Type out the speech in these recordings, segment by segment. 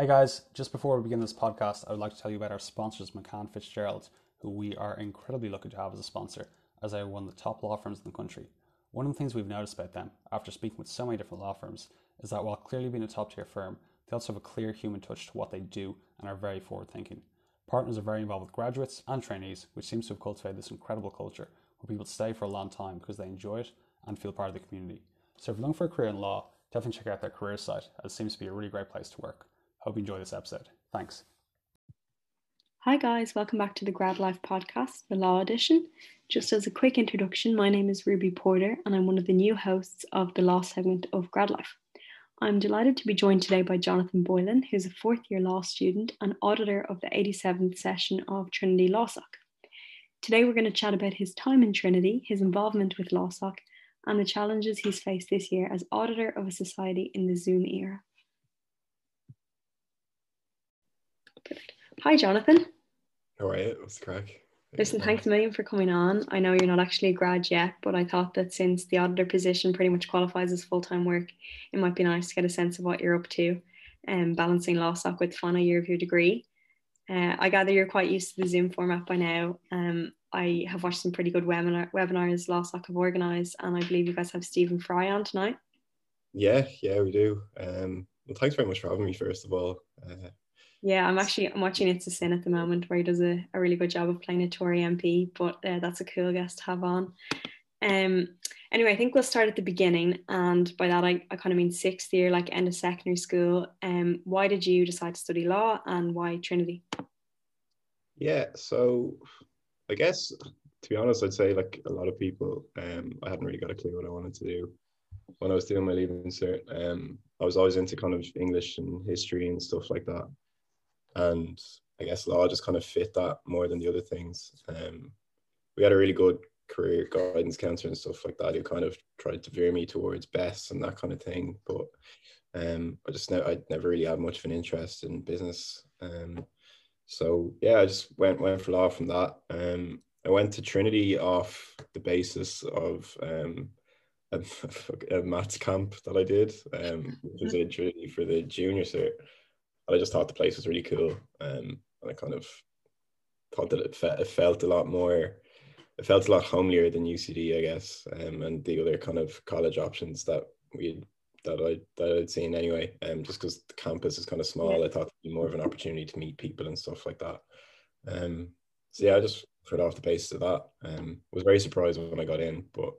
Hey guys, just before we begin this podcast, I would like to tell you about our sponsors, McCann Fitzgerald, who we are incredibly lucky to have as a sponsor, as they are one of the top law firms in the country. One of the things we've noticed about them, after speaking with so many different law firms, is that while clearly being a top-tier firm, they also have a clear human touch to what they do and are very forward-thinking. Partners are very involved with graduates and trainees, which seems to have cultivated this incredible culture, where people stay for a long time because they enjoy it and feel part of the community. So if you're looking for a career in law, definitely check out their career site, as it seems to be a really great place to work. Hope you enjoy this episode. Thanks. Hi guys, welcome back to the Grad Life podcast, the Law Edition. Just as a quick introduction, my name is Ruby Porter and I'm one of the new hosts of the law segment of Grad Life. I'm delighted to be joined today by Jonathan Boylan, who's a fourth-year law student and auditor of the 87th session of Trinity LawSoc. Today we're going to chat about his time in Trinity, his involvement with LawSoc, and the challenges he's faced this year as auditor of a society in the Zoom era. Perfect. Hi, Jonathan. All right, what's the crack? Listen, thanks a million for coming on. I know you're not actually a grad yet, but I thought that since the auditor position pretty much qualifies as full-time work, it might be nice to get a sense of what you're up to and balancing LawSoc with the final year of your degree. I gather you're quite used to the Zoom format by now. I have watched some pretty good webinars LawSoc have organised, and I believe you guys have Stephen Fry on tonight. Yeah, we do. Well, thanks very much for having me, first of all. Yeah, I'm watching It's a Sin at the moment, where he does a really good job of playing a Tory MP, but that's a cool guest to have on. Anyway, I think we'll start at the beginning, and by that I kind of mean sixth year, like end of secondary school. Why did you decide to study law, and why Trinity? Yeah, so I guess, to be honest, I'd say like a lot of people, I hadn't really got a clue what I wanted to do. When I was doing my Leaving Cert, I was always into kind of English and history and stuff like that. And I guess law just kind of fit that more than the other things. We had a really good career guidance counselor and stuff like that, who kind of tried to veer me towards BES and that kind of thing. But I never really had much of an interest in business. So yeah, I just went for law from that. I went to Trinity off the basis of a maths camp that I did, which was in Trinity for the junior cert. I just thought the place was really cool, and I kind of thought that it felt a lot homelier than UCD, I guess, and the other kind of college options that I'd seen anyway. Just because the campus is kind of small, I thought it'd be more of an opportunity to meet people and stuff like that. So yeah, I just put off the basis of that. Was very surprised when I got in, but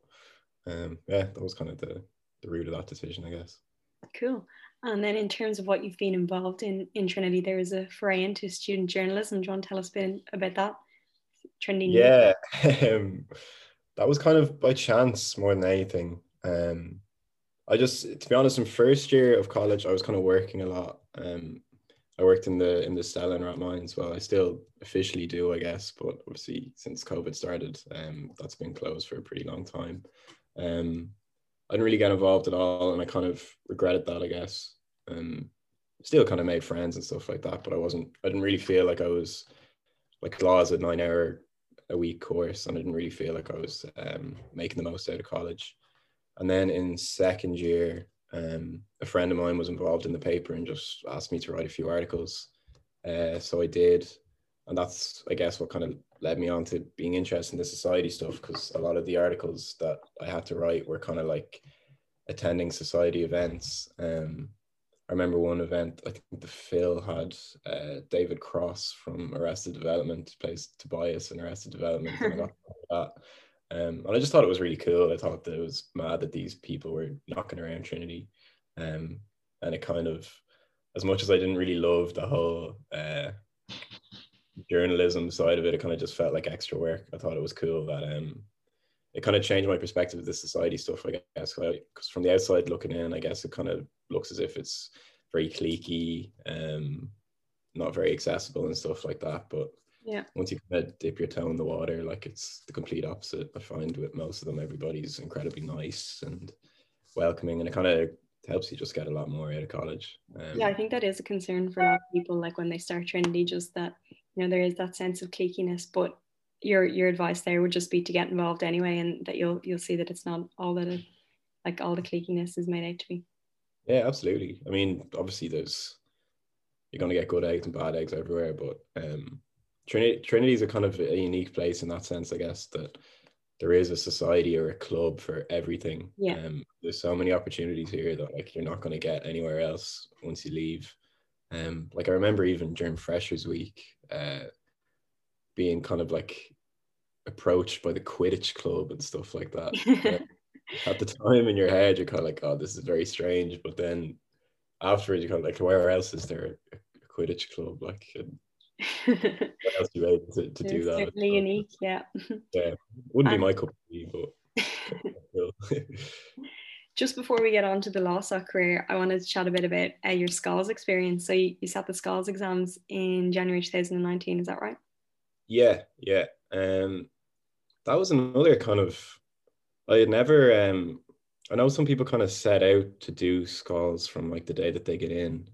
yeah, that was kind of the root of that decision, I guess. Cool. And then in terms of what you've been involved in Trinity, there is a foray into student journalism. Do you want to tell us a bit about that? Trinity News. Yeah, that was kind of by chance more than anything. To be honest, in first year of college, I was kind of working a lot. I worked in the Stella and Rat Mines. Well, I still officially do, I guess, but obviously since COVID started, that's been closed for a pretty long time. I didn't really get involved at all, and I kind of regretted that, I guess. Still kind of made friends and stuff like that, but I didn't really feel like I was, like, law is a 9-hour-a-week course, and I didn't really feel like I was making the most out of college. And then in second year, a friend of mine was involved in the paper and just asked me to write a few articles. So I did, and that's, I guess, what kind of led me on to being interested in the society stuff, because a lot of the articles that I had to write were kind of like attending society events. I remember one event, I think the Phil had David Cross from Arrested Development, plays Tobias in Arrested Development. And I just thought it was really cool. I thought that it was mad that these people were knocking around Trinity. And it kind of, as much as I didn't really love the whole journalism side of it kind of just felt like extra work. I thought it was cool that it kind of changed my perspective of the society stuff, I guess, because from the outside looking in, I guess it kind of looks as if it's very cliquey, not very accessible and stuff like that, but yeah, once you kind of dip your toe in the water, like it's the complete opposite. I find with most of them, everybody's incredibly nice and welcoming, and it kind of helps you just get a lot more out of college. Yeah, I think that is a concern for a lot of people, like when they start Trinity, just that, you know, there is that sense of cliquiness, but your advice there would just be to get involved anyway, and that you'll see that it's not all that it, like all the cliquiness is made out to be. Yeah, absolutely. I mean, obviously there's you're going to get good eggs and bad eggs everywhere. But Trinity is a kind of a unique place in that sense, I guess, that there is a society or a club for everything. Yeah. There's so many opportunities here that like you're not going to get anywhere else once you leave. Like I remember even during Freshers Week, being kind of like approached by the Quidditch club and stuff like that. At the time in your head, you're kind of like, oh, this is very strange. But then afterwards, you're kind of like, where else is there a Quidditch club? Like, what else are you able to do that? Certainly unique, yeah. Yeah, wouldn't be my cup of tea, but. Just before we get on to the LawSoc career, I wanted to chat a bit about your SCALS experience. So you sat the SCALS exams in January 2019, is that right? Yeah. That was another kind of, I had never, I know some people kind of set out to do SCALS from like the day that they get in.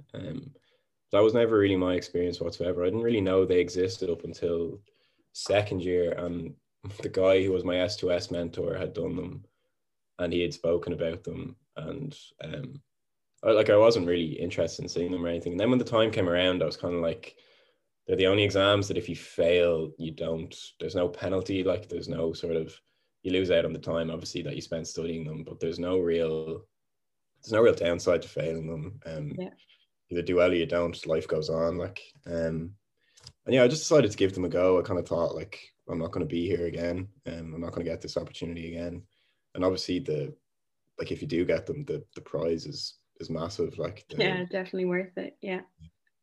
That was never really my experience whatsoever. I didn't really know they existed up until second year. And the guy who was my S2S mentor had done them and he had spoken about them. And I wasn't really interested in seeing them or anything. And then when the time came around, I was kind of like, they're the only exams that if you fail, you don't, there's no penalty. Like there's no sort of, you lose out on the time, obviously, that you spent studying them, but there's no real downside to failing them. Either do well or you don't, life goes on. Like, and yeah, I just decided to give them a go. I kind of thought like, I'm not going to be here again. I'm not going to get this opportunity again. And obviously if you do get them, the prize is massive. Like yeah, definitely worth it. Yeah.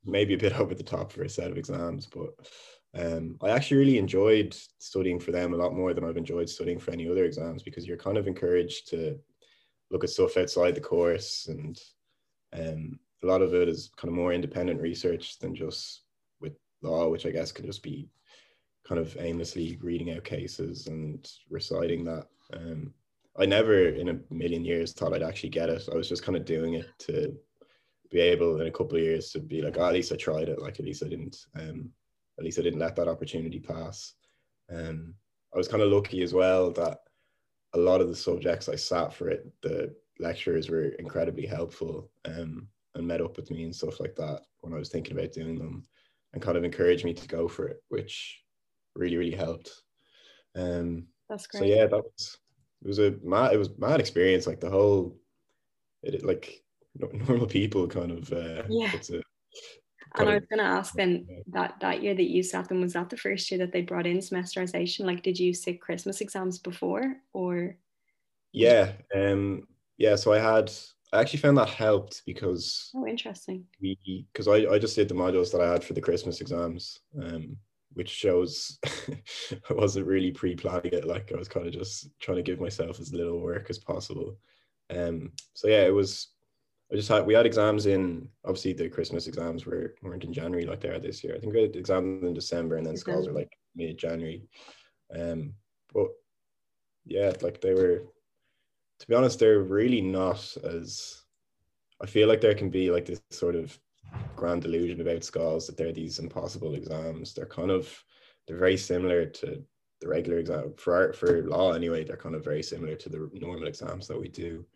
Maybe a bit over the top for a set of exams, but I actually really enjoyed studying for them a lot more than I've enjoyed studying for any other exams, because you're kind of encouraged to look at stuff outside the course, and a lot of it is kind of more independent research than just with law, which I guess can just be kind of aimlessly reading out cases and reciting that. I never in a million years thought I'd actually get it. I was just kind of doing it to be able in a couple of years to be like, oh, at least I tried it. Like at least I didn't let that opportunity pass. I was kind of lucky as well that a lot of the subjects I sat for it, the lecturers were incredibly helpful and met up with me and stuff like that when I was thinking about doing them, and kind of encouraged me to go for it, which really, really helped. That's great. So yeah, it was a mad experience. Like the whole, normal people kind of. And I was going to ask then, that year that you sat them, was that the first year that they brought in semesterization? Like, did you sit Christmas exams before, or? Yeah. So I actually found that helped because. Oh, interesting. Because I just did the modules that I had for the Christmas exams, which shows I wasn't really pre-planning it. Like I was kind of just trying to give myself as little work as possible. So yeah, it was. We had exams in, obviously the Christmas exams weren't in January like they are this year. I think we had exams in December, and then SCALS are like mid-January. But yeah, like they were, to be honest, they're really not as, I feel like there can be like this sort of grand delusion about SCALS that they're these impossible exams. They're kind of, they're very similar to the regular exam, for law anyway, they're kind of very similar to the normal exams that we do.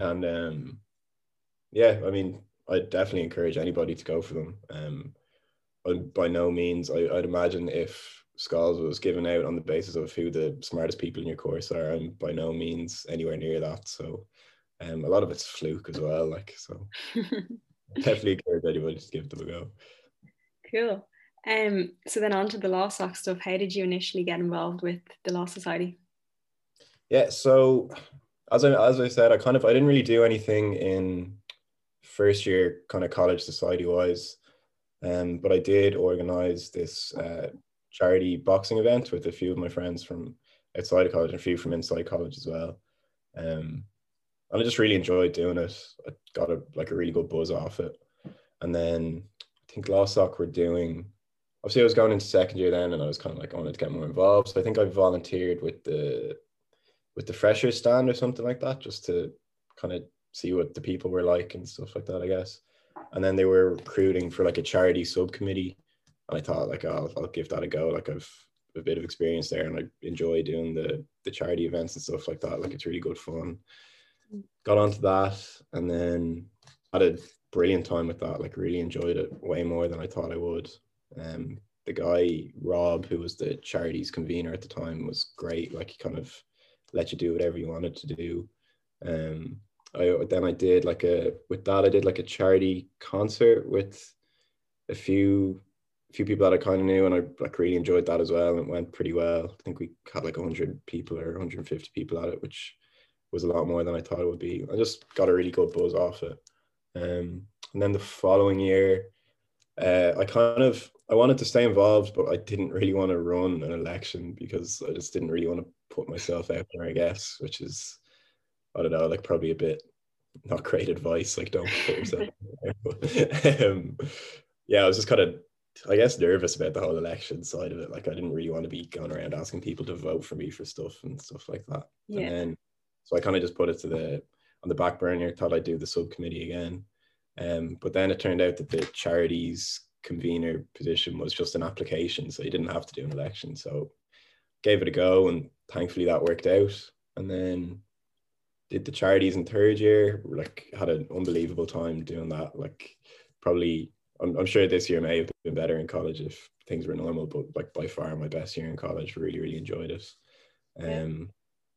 And yeah, I mean, I definitely encourage anybody to go for them. By no means, I'd imagine if SCALS was given out on the basis of who the smartest people in your course are, I'm by no means anywhere near that. So a lot of it's fluke as well. Like, so definitely encourage anybody to give them a go. Cool. So then on to the LawSoc stuff. How did you initially get involved with the Law Society? Yeah, so as I said, I didn't really do anything in first year kind of college society-wise, but I did organise this charity boxing event with a few of my friends from outside of college and a few from inside college as well. And I just really enjoyed doing it. I got a really good buzz off it. And then I think LawSoc were doing, obviously I was going into second year then, and I was kind of like, I wanted to get more involved. So I think I volunteered with the freshers stand or something like that, just to kind of see what the people were like and stuff like that, I guess. And then they were recruiting for like a charity subcommittee, and I thought like, oh, I'll give that a go. Like I've a bit of experience there, and I enjoy doing the charity events and stuff like that. Like it's really good fun. Got onto that, and then had a brilliant time with that, like really enjoyed it way more than I thought I would. The guy Rob, who was the charities convener at the time, was great. Like he kind of let you do whatever you wanted to do. I did a charity concert with a few people that I kind of knew, and I like really enjoyed that as well, and it went pretty well. I think we had like 100 people or 150 people at it, which was a lot more than I thought it would be. I just got a really good buzz off it. And then the following year, I wanted to stay involved, but I didn't really want to run an election because I just didn't really want to put myself out there, I guess, which is, I don't know, like probably a bit not great advice, like don't put yourself out there. Yeah, I was just kind of, I guess, nervous about the whole election side of it. Like I didn't really want to be going around asking people to vote for me for stuff and stuff like that. Yeah. And then, so I kind of just put it on the back burner, thought I'd do the subcommittee again. But then it turned out that the charities convener position was just an application, so you didn't have to do an election. So gave it a go, and thankfully that worked out. And then did the charities in third year, like had an unbelievable time doing that. Like probably, I'm sure this year may have been better in college if things were normal, but like by far my best year in college, really, really enjoyed it.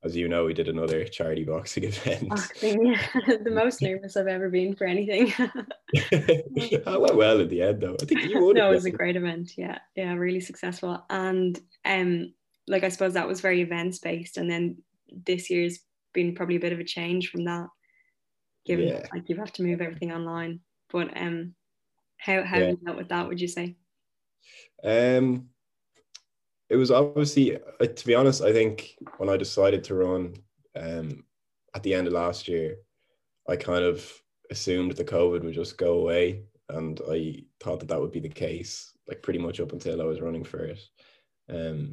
As you know, we did another charity boxing event. Boxing, yeah. The most nervous I've ever been for anything. It went well in the end, though. I think you would. No, it was a great event. Yeah, yeah, really successful. And like I suppose that was very events based, and then this year's been probably a bit of a change from that, given like you have to move everything online. But how you dealt with that? Would you say? It was obviously, to be honest, I think when I decided to run at the end of last year, I kind of assumed that COVID would just go away. And I thought that would be the case, like pretty much up until I was running for it.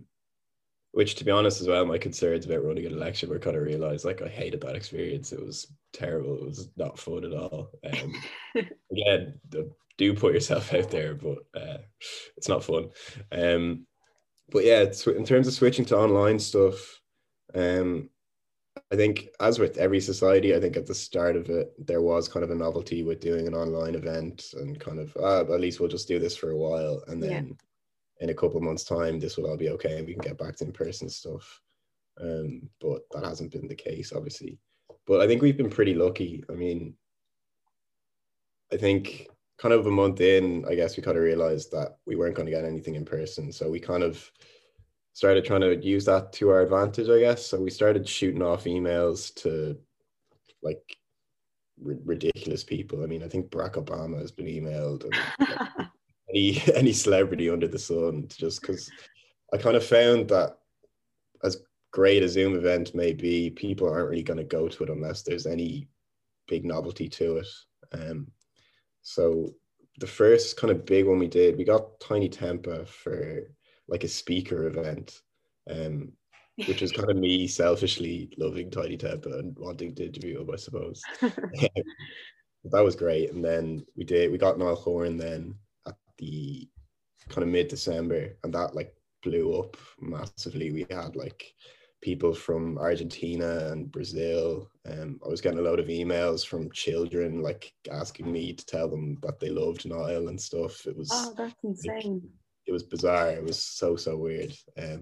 Which, to be honest as well, my concerns about running an election were kind of realized, like I hated that experience. It was terrible. It was not fun at all. Again, do put yourself out there, but it's not fun. But yeah, in terms of switching to online stuff, I think as with every society, I think at the start of it, there was kind of a novelty with doing an online event and kind of, at least we'll just do this for a while. And then in a couple of months' time, this will all be okay and we can get back to in-person stuff. But that hasn't been the case, obviously. But I think we've been pretty lucky. I mean, I think kind of a month in, I guess we kind of realized that we weren't going to get anything in person. So we kind of started trying to use that to our advantage, I guess. So we started shooting off emails to like ridiculous people. I mean, I think Barack Obama has been emailed and like, any celebrity under the sun, just because I kind of found that as great a Zoom event may be, people aren't really going to go to it unless there's any big novelty to it. So the first kind of big one we did, we got Tinie Tempah for like a speaker event, which was kind of me selfishly loving Tinie Tempah and wanting to interview him, I suppose. That was great. And then we got Niall Horan then at the kind of mid-December, and that like blew up massively. We had like people from Argentina and Brazil. I was getting a load of emails from children like asking me to tell them that they loved Niall and stuff. It was that's insane. It was bizarre. It was so weird. It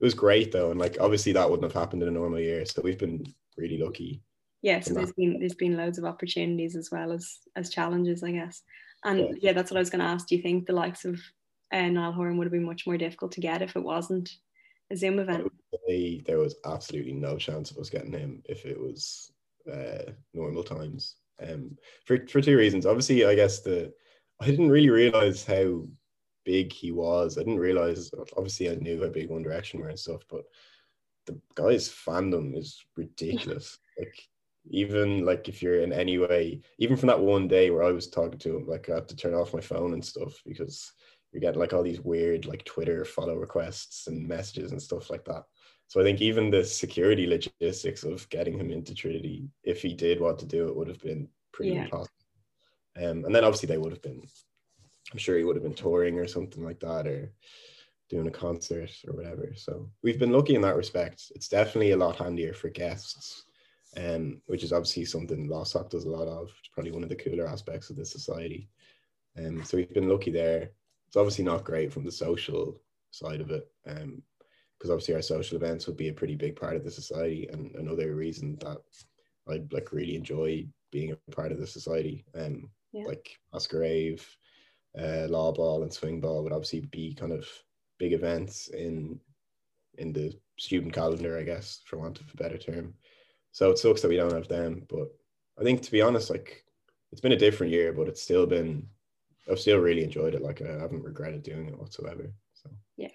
was great though, and like obviously that wouldn't have happened in a normal year. So we've been really lucky. Yeah, so there's been loads of opportunities as well as challenges, I guess. And yeah, that's what I was going to ask. Do you think the likes of Niall Horan would have been much more difficult to get if it wasn't a Zoom event? There was absolutely no chance of us getting him if it was normal times. For two reasons. Obviously, I guess I didn't really realize how big he was. I didn't realize, obviously I knew how big One Direction were and stuff, but the guy's fandom is ridiculous. Like even like if you're in any way, even from that one day where I was talking to him, like I had to turn off my phone and stuff because you get like all these weird like Twitter follow requests and messages and stuff like that. So I think even the security logistics of getting him into Trinity, if he did want to do it, would have been pretty impossible. And then obviously they would have been, I'm sure he would have been touring or something like that, or doing a concert or whatever. So we've been lucky in that respect. It's definitely a lot handier for guests. which is obviously something LawSoc does a lot of. It's probably one of the cooler aspects of this society. So we've been lucky there. It's obviously not great from the social side of it, because obviously our social events would be a pretty big part of the society, and another reason that I like really enjoy being a part of the society. Like Oscar Ave, Law Ball and Swing Ball would obviously be kind of big events in the student calendar, I guess, for want of a better term. So it sucks that we don't have them, but I think, to be honest, like, it's been a different year, but it's still been, I've still really enjoyed it. Like, I haven't regretted doing it whatsoever. So yeah.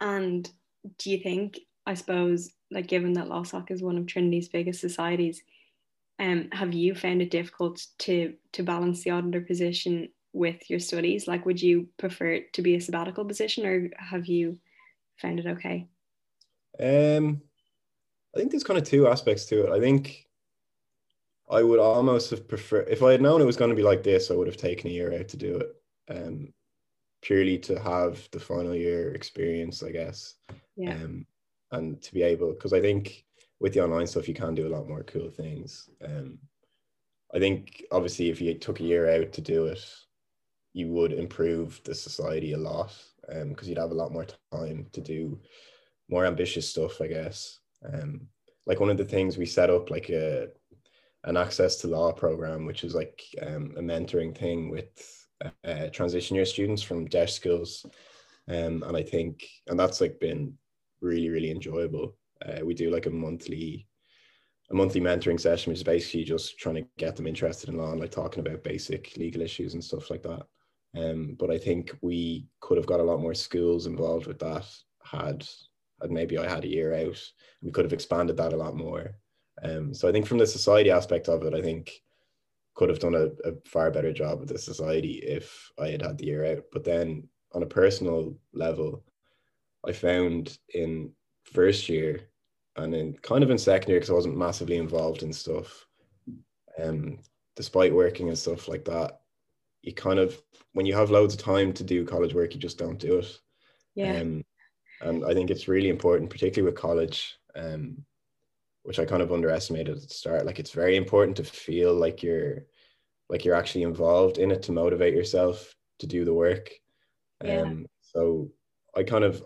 And do you think, I suppose, like, given that LawSoc is one of Trinity's biggest societies, have you found it difficult to balance the auditor position with your studies? Like, would you prefer it to be a sabbatical position, or have you found it okay? I think there's kind of two aspects to it. I think I would almost have preferred, if I had known it was going to be like this, I would have taken a year out to do it, purely to have the final year experience, I guess. Yeah. And to be able, because I think with the online stuff, you can do a lot more cool things. I think obviously if you took a year out to do it, you would improve the society a lot, because you'd have a lot more time to do more ambitious stuff, I guess. Like, one of the things we set up, like an access to law program, which is like a mentoring thing with transition year students from DEIS schools, and I think, and that's like been really, really enjoyable. We do like a monthly mentoring session, which is basically just trying to get them interested in law and like talking about basic legal issues and stuff like that. But I think we could have got a lot more schools involved with that had maybe I had a year out. We could have expanded that a lot more. So I think from the society aspect of it, I think could have done a far better job with the society if I had had the year out. But then on a personal level, I found in first year and in kind of in second year, because I wasn't massively involved in stuff, despite working and stuff like that, you kind of, when you have loads of time to do college work, you just don't do it. Yeah. And I think it's really important, particularly with college, which I kind of underestimated at the start. Like, it's very important to feel like you're actually involved in it, to motivate yourself to do the work. Yeah. So I kind of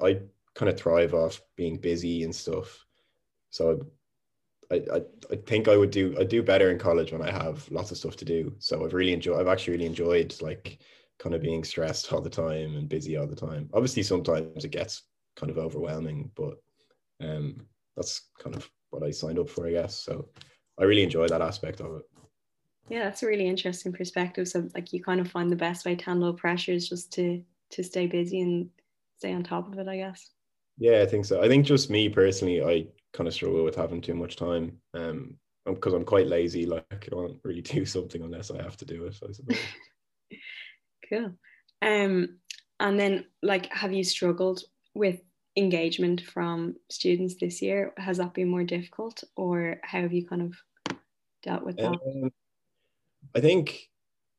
thrive off being busy and stuff. So I think I do better in college when I have lots of stuff to do. So I've actually really enjoyed like kind of being stressed all the time and busy all the time. Obviously sometimes it gets kind of overwhelming, but that's kind of what I signed up for, I guess. So I really enjoy that aspect of it. Yeah, that's a really interesting perspective. So like, you kind of find the best way to handle pressure is just to stay busy and stay on top of it, I guess. Yeah, I think so. I think just me personally, I kind of struggle with having too much time, because I'm quite lazy. Like, I don't really do something unless I have to do it, I suppose. Cool. And then, like, have you struggled with engagement from students this year? Has that been more difficult, or how have you kind of dealt with that? I think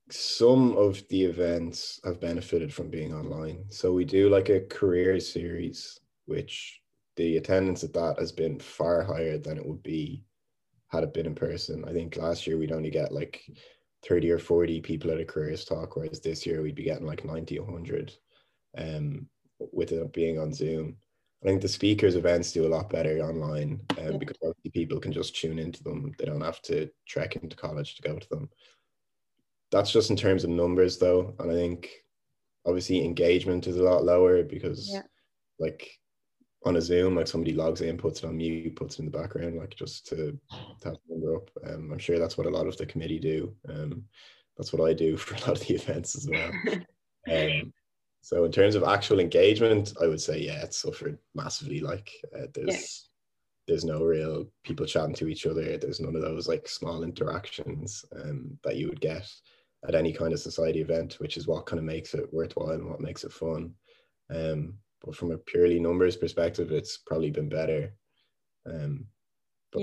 some of the events have benefited from being online. So we do like a career series, which the attendance at that has been far higher than it would be had it been in person. I think last year we'd only get like 30 or 40 people at a careers talk, whereas this year we'd be getting like 90, 100 with it being on Zoom. I think the speakers events do a lot better online, because obviously people can just tune into them. They don't have to trek into college to go to them. That's just in terms of numbers though. And I think obviously engagement is a lot lower because like on a Zoom, like somebody logs in, puts it on mute, puts it in the background, like just to have the number up. I'm sure that's what a lot of the committee do. That's what I do for a lot of the events as well. So in terms of actual engagement, I would say, yeah, it suffered massively. Like there's no real people chatting to each other. There's none of those like small interactions that you would get at any kind of society event, which is what kind of makes it worthwhile and what makes it fun. But from a purely numbers perspective, it's probably been better. But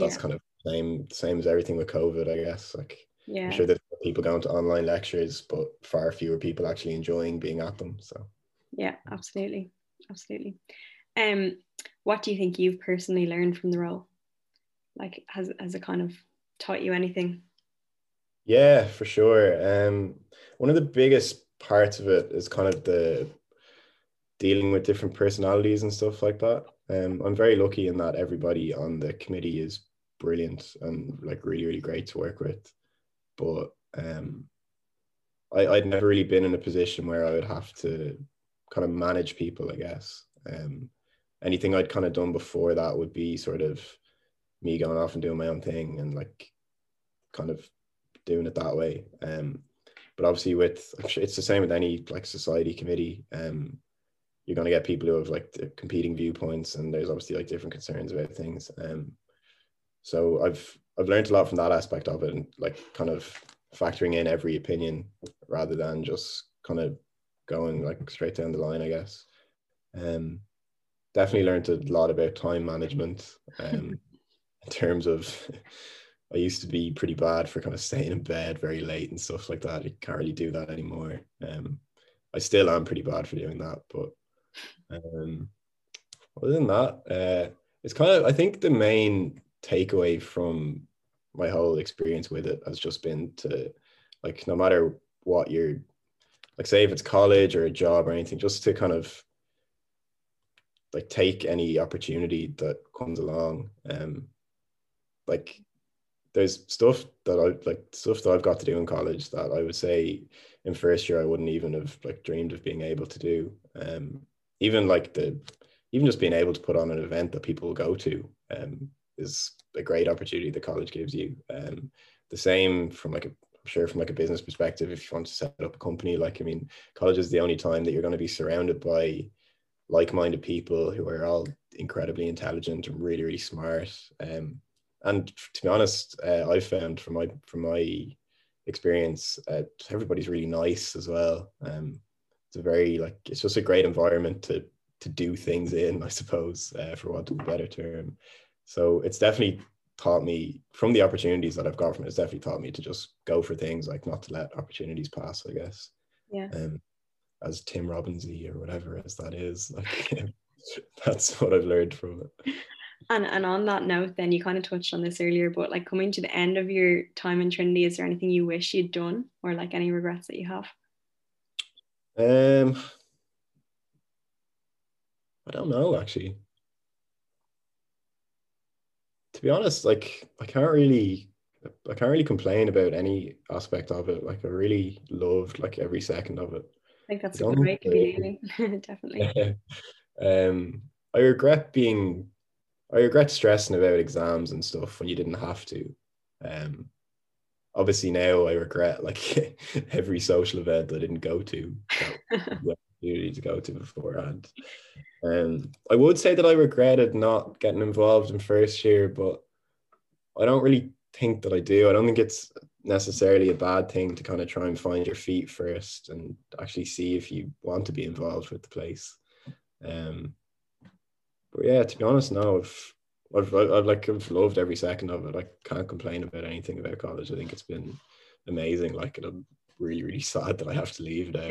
that's kind of the same as everything with COVID, I guess. Like, I'm sure there's people going to online lectures, but far fewer people actually enjoying being at them. So yeah, absolutely. What do you think you've personally learned from the role? Like, as a kind of taught you anything? Yeah, for sure. One of the biggest parts of it is kind of the dealing with different personalities and stuff like that. I'm very lucky in that everybody on the committee is brilliant and like really, really great to work with. But I'd never really been in a position where I would have to kind of manage people, I guess. Anything I'd kind of done before that would be sort of me going off and doing my own thing and like kind of doing it that way. But obviously with, it's the same with any like society committee. You're going to get people who have like competing viewpoints, and there's obviously like different concerns about things. So I've learned a lot from that aspect of it, and like kind of factoring in every opinion rather than just kind of going like straight down the line, I guess. Definitely learned a lot about time management. In terms of, I used to be pretty bad for kind of staying in bed very late and stuff like that. You can't really do that anymore. I still am pretty bad for doing that, but other than that, it's kind of, I think the main takeaway from my whole experience with it has just been to, like, no matter what you're, like, say if it's college or a job or anything, just to kind of like take any opportunity that comes along. Like there's stuff that I've got to do in college that I would say in first year I wouldn't even have like dreamed of being able to do. Even just being able to put on an event that people will go to is a great opportunity that college gives you. The same from like a business perspective, if you want to set up a company, like, I mean, college is the only time that you're going to be surrounded by like-minded people who are all incredibly intelligent and really, really smart. And to be honest, I've found from my experience, everybody's really nice as well. It's a very, like, it's just a great environment to do things in, I suppose, for want of a better term. So it's definitely taught me, from the opportunities that I've got from it, it's definitely taught me to just go for things, like not to let opportunities pass, I guess. Yeah. As Tim Robbins-y or whatever as that is, like that's what I've learned from it. And on that note, then, you kind of touched on this earlier, but like coming to the end of your time in Trinity, is there anything you wish you'd done, or like any regrets that you have? I don't know, actually. To be honest, like I can't really complain about any aspect of it. Like I really loved like every second of it. I think that's a good way to be leaving. Definitely. I regret stressing about exams and stuff when you didn't have to. Obviously now I regret like every social event that I didn't go to, that opportunity to go to beforehand. I would say that I regretted not getting involved in first year, but I don't really think that I do. I don't think it's necessarily a bad thing to kind of try and find your feet first and actually see if you want to be involved with the place. But yeah, to be honest, no, I've loved every second of it. I can't complain about anything about college. I think it's been amazing. Like, and I'm really, really sad that I have to leave now.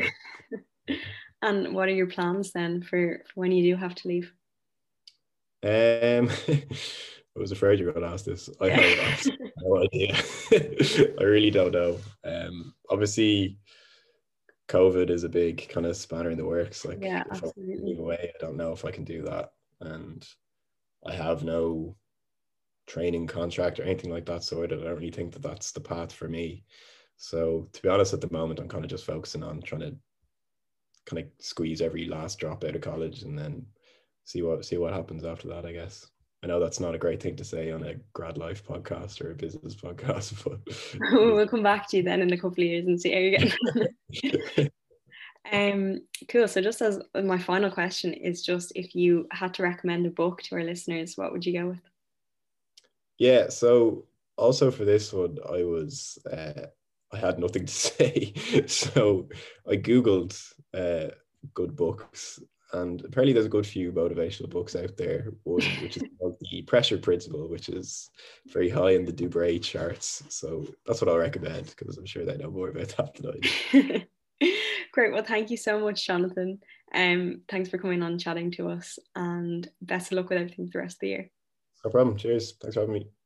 And what are your plans then for when you do have to leave? I was afraid you were going to ask this. I have no idea. I really don't know. Obviously, COVID is a big kind of spanner in the works. Like, yeah, if absolutely. I move away, I don't know if I can do that. And I have no training contract or anything like that sorted. I don't really think that that's the path for me. So to be honest, at the moment, I'm kind of just focusing on trying to kind of squeeze every last drop out of college and then see what happens after that, I guess. I know that's not a great thing to say on a grad life podcast or a business podcast, but we'll come back to you then in a couple of years and see how you're getting on. Cool. So just as my final question is, just if you had to recommend a book to our listeners, what would you go with? Yeah. So also for this one, I had nothing to say. So I Googled good books. And apparently there's a good few motivational books out there, one which is called The Pressure Principle, which is very high in the Dubray charts. So that's what I'll recommend, because I'm sure they know more about that than I do. Great. Well, thank you so much, Jonathan. Thanks for coming on and chatting to us, and best of luck with everything for the rest of the year. No problem. Cheers. Thanks for having me.